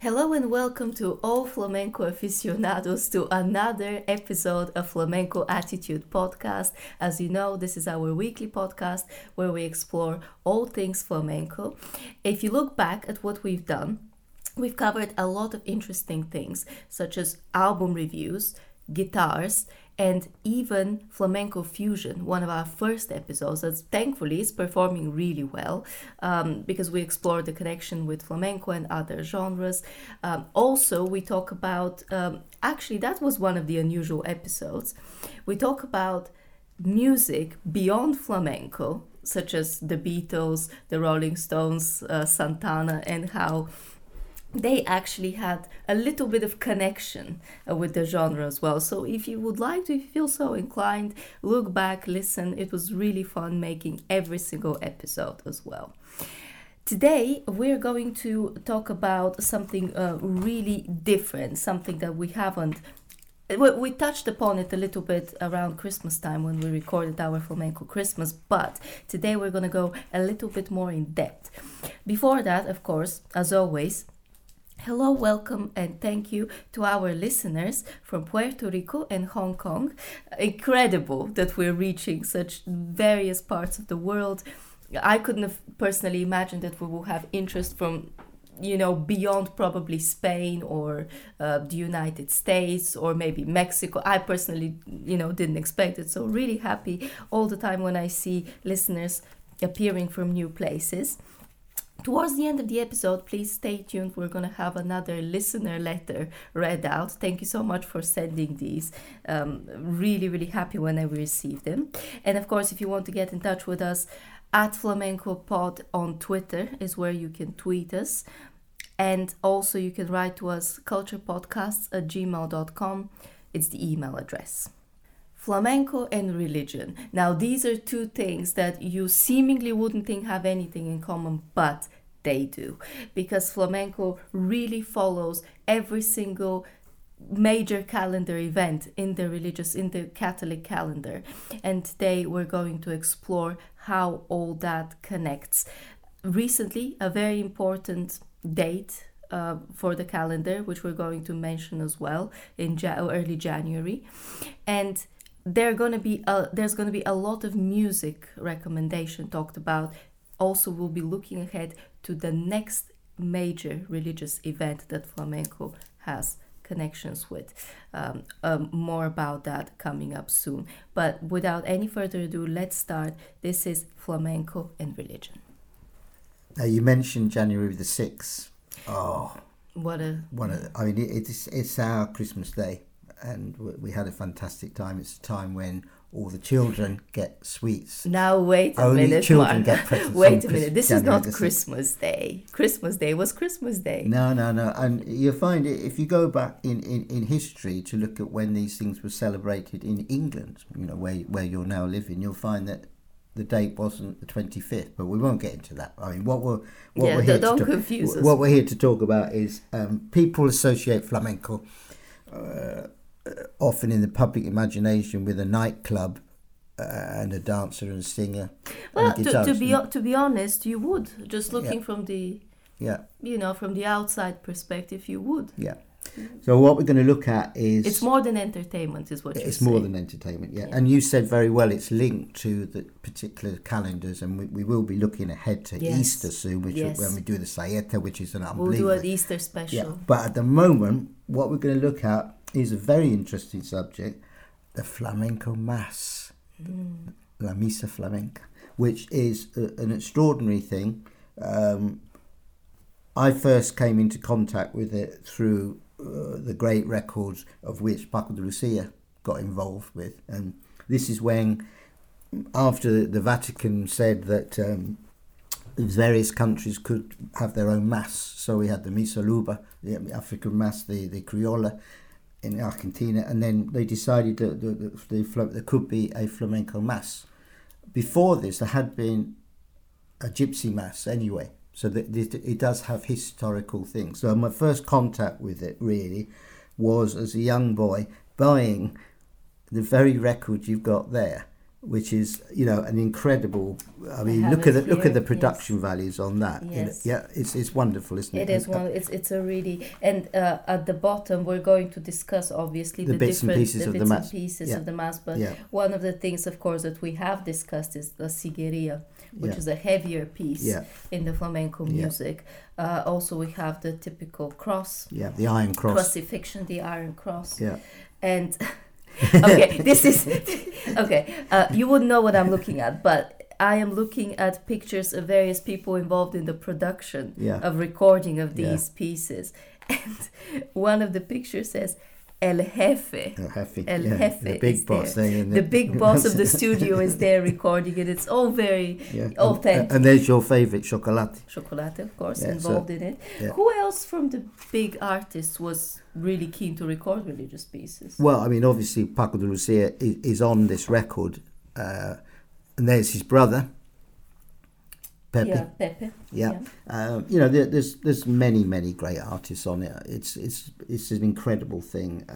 Hello and welcome to all flamenco aficionados to another episode of Flamenco Attitude Podcast. As you know, this is our weekly podcast where we explore all things flamenco. If you look back at what we've done, we've covered a lot of interesting things, such as album reviews, guitars, and even flamenco fusion, one of our first episodes that thankfully is performing really well because we explore the connection with flamenco and other genres. Also, we talk about, actually that was one of the unusual episodes, we talk about music beyond flamenco, such as the Beatles, the Rolling Stones, Santana, and how they actually had a little bit of connection with the genre as well. So if you would like to, if you feel so inclined, look back, listen. It was really fun making every single episode as well. Today, we're going to talk about something really different, something that we haven't. We touched upon it a little bit around Christmas time when we recorded our Flamenco Christmas, but today we're going to go a little bit more in depth. Before that, of course, as always, hello, welcome, and thank you to our listeners from Puerto Rico and Hong Kong. Incredible that we're reaching such various parts of the world. I couldn't have personally imagined that we will have interest from, you know, beyond probably Spain or the United States or maybe Mexico. I personally, didn't expect it. So really happy all the time when I see listeners appearing from new places. Towards the end of the episode, please stay tuned. We're going to have another listener letter read out. Thank you so much for sending these. Really, really happy when I received them. And of course, if you want to get in touch with us, at FlamencoPod on Twitter is where you can tweet us. And also you can write to us culturepodcasts@gmail.com. It's the email address. Flamenco and religion. Now, these are two things that you seemingly wouldn't think have anything in common, but they do, because flamenco really follows every single major calendar event in the Catholic calendar. And today we're going to explore how all that connects. Recently, a very important date for the calendar, which we're going to mention as well in early January. And there's going to be a lot of music recommendation talked about. Also, we'll be looking ahead to the next major religious event that flamenco has connections with. More about that coming up soon. But without any further ado, let's start. This is Flamenco and Religion. Now, you mentioned January the 6th. Oh, it's our Christmas day. And we had a fantastic time. It's a time when all the children get sweets. Now, wait a minute, children get presents. Wait a minute, this January is not Christmas Day. Christmas Day was Christmas Day. No. And you find it, if you go back in history to look at when these things were celebrated in England, where you're now living, you'll find that the date wasn't the 25th, but we won't get into that. I mean, what we're here to talk about is people associate flamenco often in the public imagination with a nightclub and a dancer and a singer. Well, and to be honest, you would just looking from the from the outside perspective, you would. Yeah. So what we're going to look at is it's more than entertainment, is what you say. It's more than entertainment. Yeah. And you said very well, it's linked to the particular calendars, and we will be looking ahead to Easter soon, which is when we do the Sayeta, which is an unbelievable. We'll do an Easter special. Yeah. But at the moment, what we're going to look at is a very interesting subject, the flamenco mass, La Misa Flamenca, which is an extraordinary thing. I first came into contact with it through the great records of which Paco de Lucia got involved with. And this is when, after the Vatican said that various countries could have their own mass, so we had the Misa Luba, the African mass, the Criolla in Argentina, and then they decided that there could be a flamenco mass. Before this, there had been a gypsy mass anyway. So it does have historical things. So my first contact with it really was as a young boy buying the very record you've got there which is, you know, an incredible. I mean, look at the production values on that. Yes. You know, yeah, it's wonderful, isn't it? It is wonderful. It's a really, and at the bottom we're going to discuss obviously the different bits and pieces of the mass. But one of the things, of course, that we have discussed is the siguería, which is a heavier piece in the flamenco music. Also, we have the typical cross. Yeah, the iron cross. Crucifixion, the iron cross. Yeah, and. Okay, this is okay. You wouldn't know what I'm looking at, but I am looking at pictures of various people involved in the production of recording of these pieces, and one of the pictures says El Jefe. El Jefe. El Jefe. The big boss there. The big boss of the studio is there recording it. It's all very authentic. And there's your favorite, Chocolate. Chocolate, of course, involved in it. Yeah. Who else from the big artists was really keen to record religious pieces? Well, I mean, obviously, Paco de Lucia is on this record. And there's his brother, Pepe. Yeah, Pepe. Yeah. You know, there's many great artists on it. It's an incredible thing.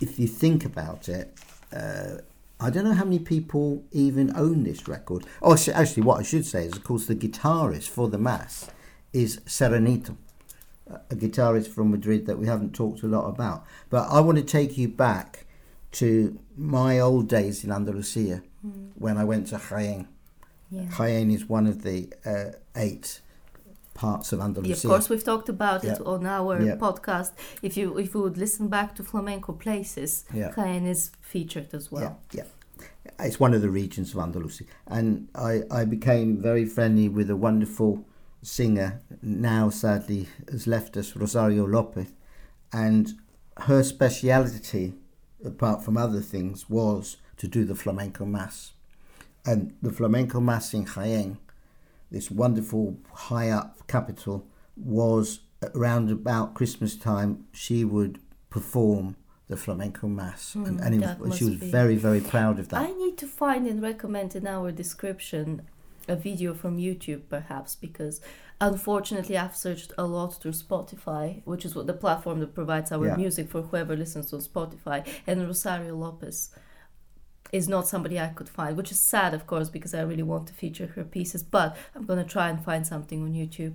If you think about it, I don't know how many people even own this record. Oh, so actually, what I should say is, of course, the guitarist for the mass is Serenito, a guitarist from Madrid that we haven't talked a lot about. But I want to take you back to my old days in Andalusia when I went to Jaén. Yeah. Jaén is one of the 8 parts of Andalusia. Of course, we've talked about it on our podcast. If you would listen back to Flamenco Places, Jaén is featured as well. Yeah, it's one of the regions of Andalusia. And I became very friendly with a wonderful singer, now sadly has left us, Rosario López. And her speciality, apart from other things, was to do the flamenco mass. And the flamenco mass in Jaén, this wonderful high-up capital, was around about Christmas time. She would perform the flamenco mass, and she was very, very proud of that. I need to find and recommend in our description a video from YouTube, perhaps, because unfortunately I've searched a lot through Spotify, which is the platform that provides our music for whoever listens to Spotify, and Rosario López is not somebody I could find, which is sad, of course, because I really want to feature her pieces, but I'm going to try and find something on YouTube.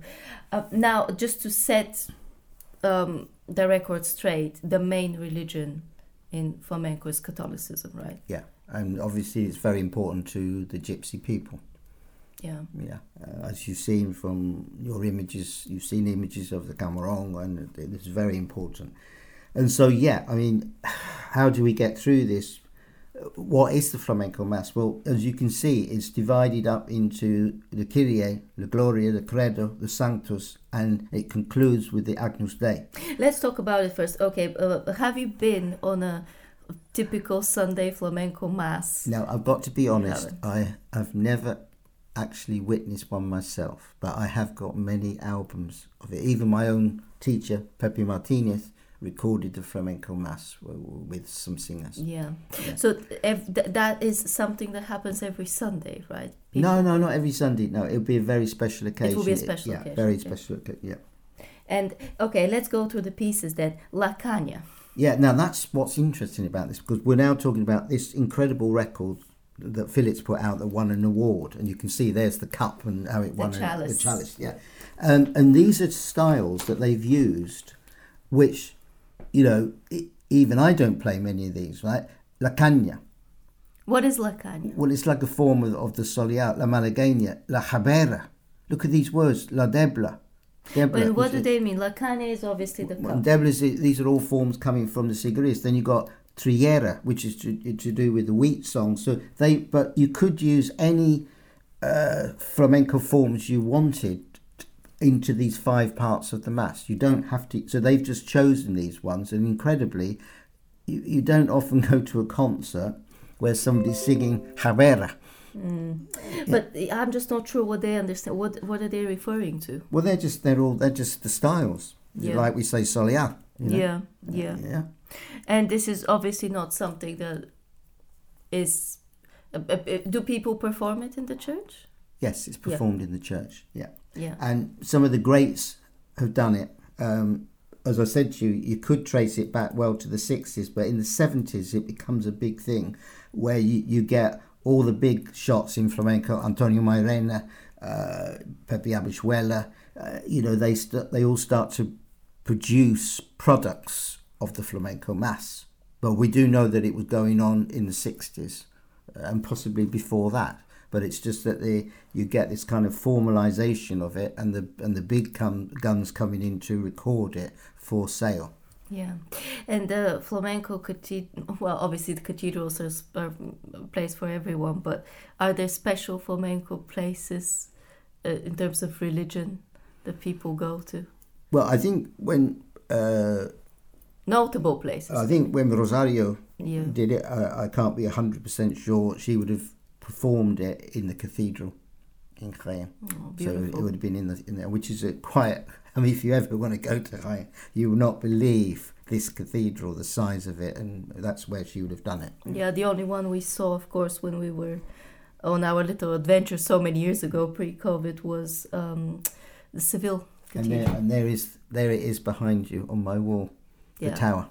Now, just to set the record straight, the main religion in flamenco is Catholicism, right? Yeah, and obviously it's very important to the gypsy people. Yeah. As you've seen from your images, you've seen images of the Camarón, and it's very important. And so, I mean, how do we get through this? What is the flamenco mass? Well, as you can see, it's divided up into the Kyrie, the Gloria, the Credo, the Sanctus, and it concludes with the Agnus Dei. Let's talk about it first. Okay, have you been on a typical Sunday flamenco mass? No, I've got to be honest. I have never actually witnessed one myself, but I have got many albums of it. Even my own teacher, Pepe Martinez, recorded the flamenco mass with some singers. Yeah. So that is something that happens every Sunday, right? People no, not every Sunday. No, it would be a very special occasion. It will be a special occasion. Yeah, very special occasion, And, okay, let's go through the pieces then. La Caña. Yeah, now that's what's interesting about this, because we're now talking about this incredible record that Phillips put out that won an award, and you can see there's the cup and how it won. The chalice, And these are styles that they've used, which... You know, even I don't play many of these, right? La caña. What is la caña? Well, it's like a form of the Solea, la Malagueña, la Jabera. Look at these words, la Debla. Well, what do they mean? La caña is obviously the cup. Debla is, these are all forms coming from the siguerías. Then you got Trillera, which is to do with the wheat song. So but you could use any flamenco forms you wanted into these 5 parts of the mass. You don't have to, so they've just chosen these ones, and incredibly, you don't often go to a concert where somebody's singing Jabera. But I'm just not sure what they understand. What are they referring to? Well, they're just the styles. Yeah. Like we say, Solea. You know? Yeah. And this is obviously not something that is. Do people perform it in the church? Yes, it's performed in the church. Yeah. And some of the greats have done it. as I said to you, you could trace it back well to the 60s, but in the 70s it becomes a big thing where you get all the big shots in flamenco, Antonio Mairena, Pepe Abishuela, they all start to produce products of the flamenco mass. But we do know that it was going on in the 60s and possibly before that. But it's just that you get this kind of formalization of it, and the big guns coming in to record it for sale. Yeah, and the flamenco cathedral. Well, obviously the cathedrals are a place for everyone. But are there special flamenco places in terms of religion that people go to? Well, I think when notable places. I think when Rosario did it, I can't be 100% sure, she would have performed it in the cathedral in Criolla. Oh, so it would have been in there, which is if you ever want to go to Criolla, you will not believe this cathedral, the size of it, and that's where she would have done it. Yeah, the only one we saw, of course, when we were on our little adventure so many years ago, pre-COVID, was the Seville Cathedral. And there it is behind you on my wall, the tower.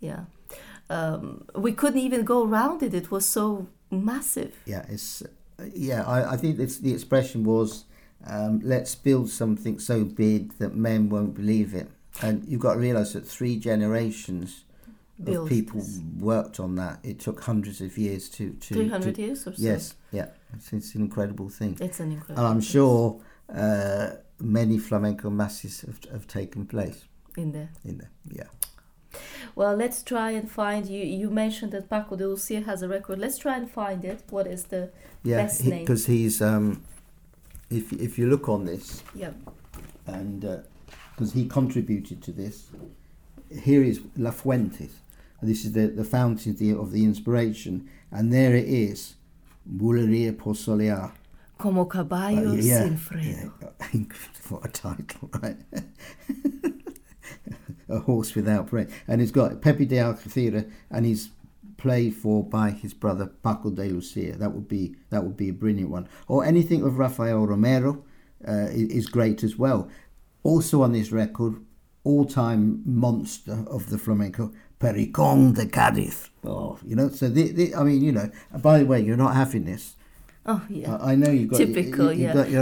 Yeah. We couldn't even go around it. It was so massive. Yeah, I think the expression was, let's build something so big that men won't believe it. And you've got to realise that 3 generations of people worked on that. It took hundreds of years to 300 years or so. Yes, yeah. It's an incredible thing. And I'm sure many flamenco masses have taken place. In there, yeah. Well, let's try and find, you mentioned that Paco de Lucia has a record. Let's try and find it. What is the best name? Because he's, if you look on this, and because he contributed to this, here is La Fuentes. This is the fountain of the inspiration. And there it is, Bulería por Soleá. Como caballos sin freno. Yeah. What a title, right? A horse without brain, and it's got Pepe de Alcántara, and he's played for by his brother Paco de Lucia. That would be a brilliant one. Or anything of Rafael Romero is great as well. Also on this record, all-time monster of the flamenco, Pericón de Cádiz. Oh, So by the way, you're not having this. Oh yeah. I know you've got typical.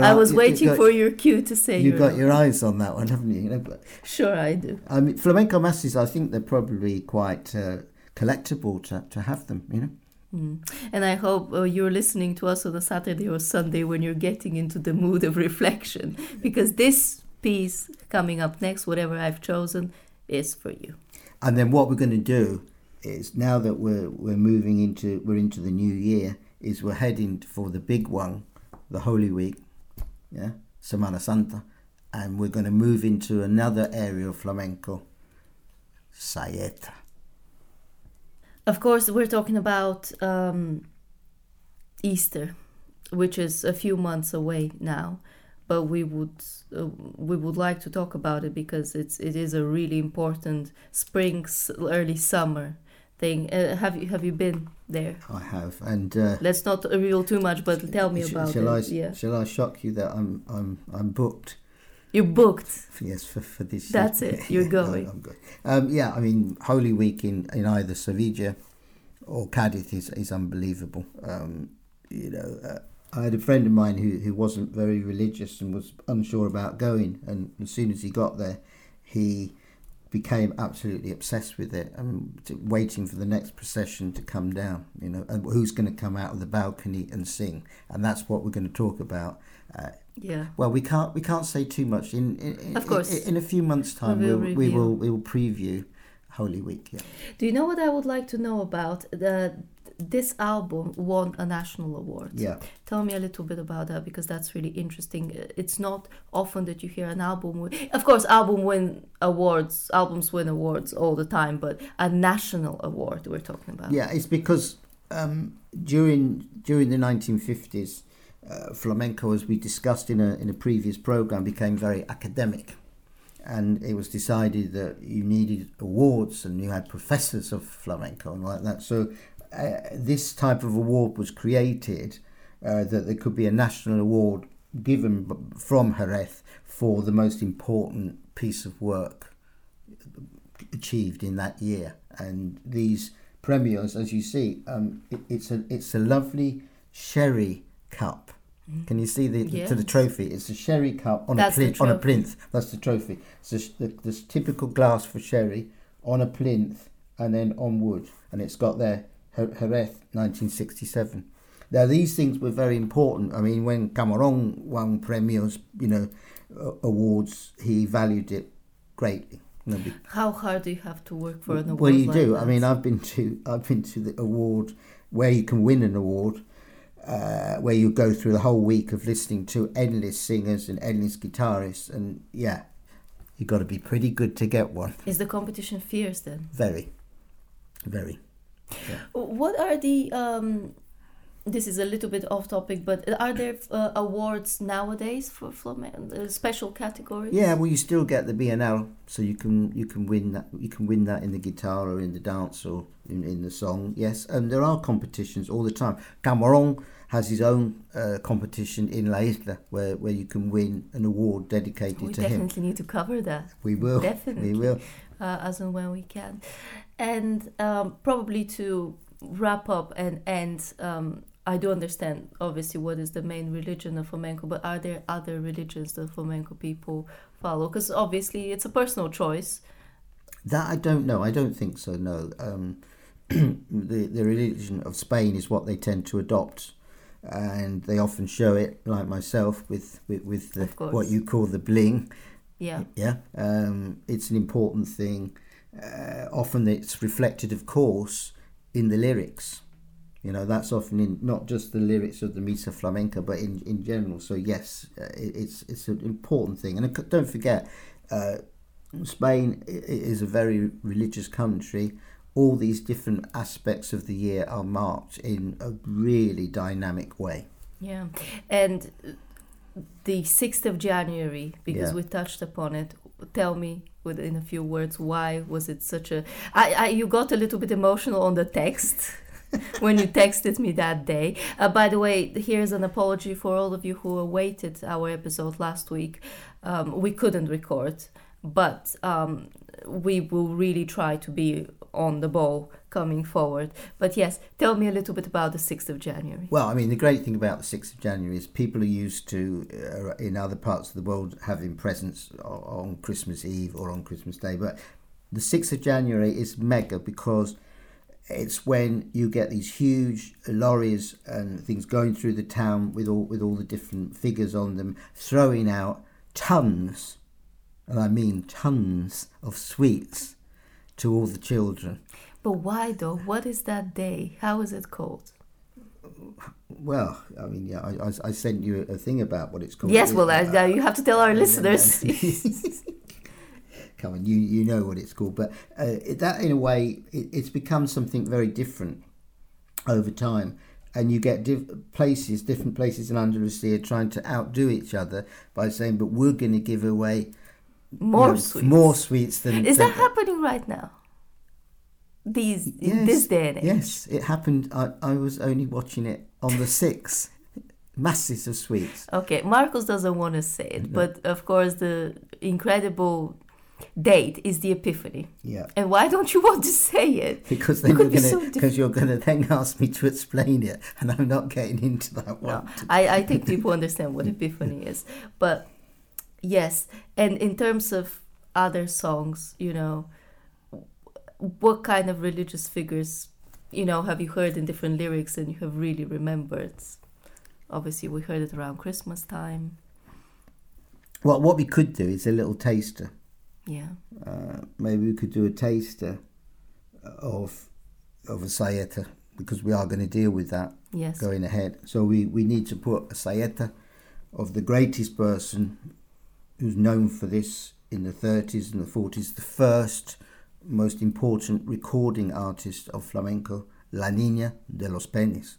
I was waiting for your cue to say. You've got your eyes on that one, haven't you? Sure, I do. I mean, flamenco masses. I think they're probably quite collectible to have them. And I hope you're listening to us on a Saturday or Sunday when you're getting into the mood of reflection, because this piece coming up next, whatever I've chosen, is for you. And then what we're going to do is, now that we're moving into the new year, is we're heading for the big one, the Holy Week, Semana Santa, and we're going to move into another area of flamenco, Sayeta. Of course, we're talking about Easter, which is a few months away now, but we would like to talk about it because it is a really important spring, early summer thing. Have you been there? I have, and let's not reveal too much. But tell me about it. Shall I shock you that I'm booked? You're booked. Yes, for this. That's year. It. You're going. I'm going. Holy Week in either Sevilla or Cádiz is unbelievable. I had a friend of mine who wasn't very religious and was unsure about going, and as soon as he got there, he became absolutely obsessed with it and waiting for the next procession to come down, and who's going to come out of the balcony and sing. And that's what we're going to talk about. Well, we can't say too much. In a few months' time, we will preview Holy Week. Yeah. Do you know what I would like to know about? This album won a national award. Yeah. Tell me a little bit about that, because that's really interesting. It's not often that you hear an album. Of course, albums win awards all the time, but a national award we're talking about. Yeah, it's because during the 1950s, flamenco, as we discussed in a previous program, became very academic. And it was decided that you needed awards and you had professors of flamenco and like that. So this type of award was created, that there could be a national award given from Jerez for the most important piece of work achieved in that year. And these premios, as you see, it's a lovely sherry cup. Can you see the trophy? It's a sherry cup on a plinth. That's the trophy. It's this typical glass for sherry on a plinth and then on wood. And it's got there, Jerez, 1967. Now, these things were very important. I mean, when Camarón won premios, awards, he valued it greatly. How hard do you have to work for an award? Well, you do. That? I mean, I've been to the award where you can win an award, where you go through the whole week of listening to endless singers and endless guitarists, and you got to be pretty good to get one. Is the competition fierce then? Very, very. Yeah. What are the? This is a little bit off topic, but are there awards nowadays for flamenco, special categories? Yeah, well, you still get the BNL, so you can win that in the guitar or in the dance or in the song. Yes, and there are competitions all the time. Camarón has his own competition in La Isla where you can win an award dedicated to him. We definitely need to cover that. We will. Definitely. We will. As and when we can. And probably to wrap up and end, I do understand, obviously, what is the main religion of flamenco, but are there other religions that flamenco people follow? Because obviously it's a personal choice. That I don't know. I don't think so, no. The religion of Spain is what they tend to adopt, and they often show it, like myself, with the, what you call the bling. Yeah. Yeah. It's an important thing. Often it's reflected, of course, in the lyrics. That's often in not just the lyrics of the Misa Flamenca, but in general. So yes, it's an important thing. And don't forget, Spain is a very religious country. All these different aspects of the year are marked in a really dynamic way. Yeah. And the 6th of January, because we touched upon it, tell me in a few words, why was it such a... you got a little bit emotional on the text when you texted me that day. By the way, here's an apology for all of you who awaited our episode last week. We couldn't record, but we will really try to be on the ball coming forward. But yes, tell me a little bit about the 6th of January. Well, I mean, the great thing about the 6th of January is people are used to, in other parts of the world, having presents on Christmas Eve or on Christmas Day. But the 6th of January is mega because it's when you get these huge lorries and things going through the town with all the different figures on them, throwing out tons, and I mean tons, of sweets to all the children. But why though? What is that day? How is it called? Well, I mean, yeah, I sent you a thing about what it's called. Yes, well, you have to tell our listeners. Come on, you know what it's called. But that, in a way, it's become something very different over time. And you get different places in Andalusia trying to outdo each other by saying, but we're going to give away more sweets. More sweets than... Is that happening right now? In this day and age? Yes, it happened. I was only watching it on the 6th. Masses of sweets. Okay, Marcos doesn't want to say it, but of course the incredible date is the Epiphany. Yeah. And why don't you want to say it? Because then you're going to then ask me to explain it, and I'm not getting into that one. No, I think people understand what Epiphany is, but... Yes, and in terms of other songs, what kind of religious figures, have you heard in different lyrics and you have really remembered? Obviously, we heard it around Christmas time. Well, what we could do is a little taster. Yeah. Maybe we could do a taster of a Sayeta, because we are going to deal with that going ahead. So we need to put a Sayeta of the greatest person who's known for this in the 30s and the 40s, the first most important recording artist of flamenco, La Niña de los Penes.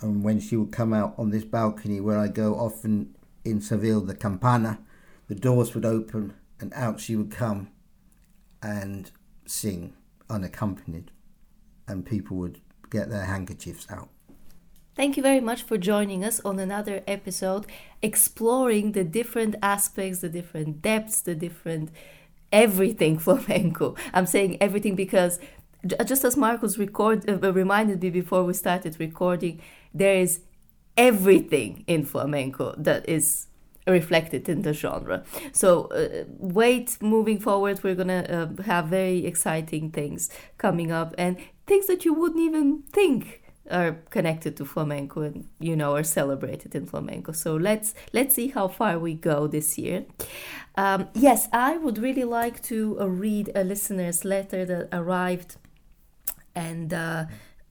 And when she would come out on this balcony where I go often in Seville, the Campana, the doors would open and out she would come and sing unaccompanied. And people would get their handkerchiefs out. Thank you very much for joining us on another episode, exploring the different aspects, the different depths, the different everything flamenco. I'm saying everything because just as Marcus reminded me before we started recording, there is everything in flamenco that is reflected in the genre. So moving forward, we're gonna have very exciting things coming up and things that you wouldn't even think are connected to flamenco and, you know, are celebrated in flamenco. So let's see how far we go this year. Yes, I would really like to read a listener's letter that arrived, and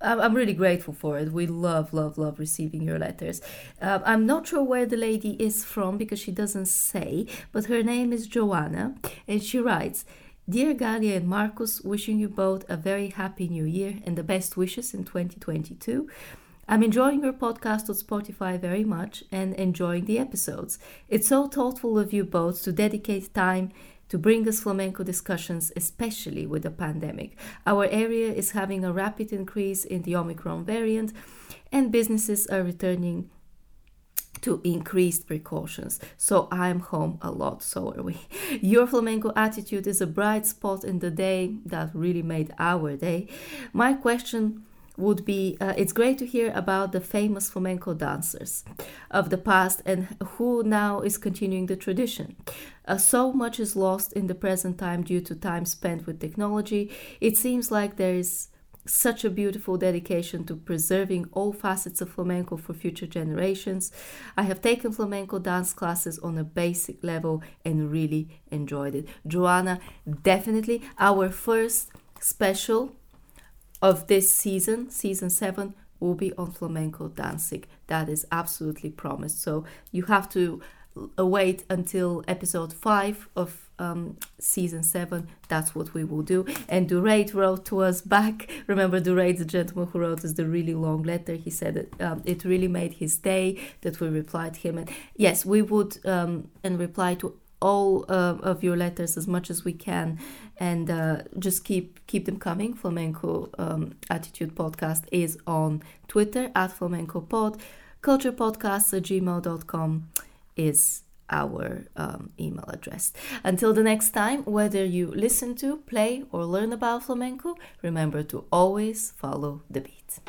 I'm really grateful for it. We love receiving your letters. I'm not sure where the lady is from because she doesn't say, but her name is Joanna, and she writes, "Dear Galia and Marcus, wishing you both a very happy new year and the best wishes in 2022. I'm enjoying your podcast on Spotify very much and enjoying the episodes. It's so thoughtful of you both to dedicate time to bring us flamenco discussions, especially with the pandemic. Our area is having a rapid increase in the Omicron variant and businesses are returning to increased precautions. So I'm home a lot, so are we. Your flamenco attitude is a bright spot in the day that really made our day. My question would be, it's great to hear about the famous flamenco dancers of the past and who now is continuing the tradition. So much is lost in the present time due to time spent with technology. It seems like there is such a beautiful dedication to preserving all facets of flamenco for future generations. I have taken flamenco dance classes on a basic level and really enjoyed it." Joanna, definitely our first special of this season, season 7, will be on flamenco dancing. That is absolutely promised. So you have to wait until episode 5 of season 7. That's what we will do. And Durate wrote to us back. Remember, Durate, the gentleman who wrote us the really long letter, he said that it really made his day that we replied him. And yes, we would reply to all of your letters as much as we can, and just keep them coming. Flamenco Attitude Podcast is on Twitter @FlamencoPod. culturepodcasts@gmail.com is our email address. Until the next time, whether you listen to, play, or learn about flamenco, remember to always follow the beat.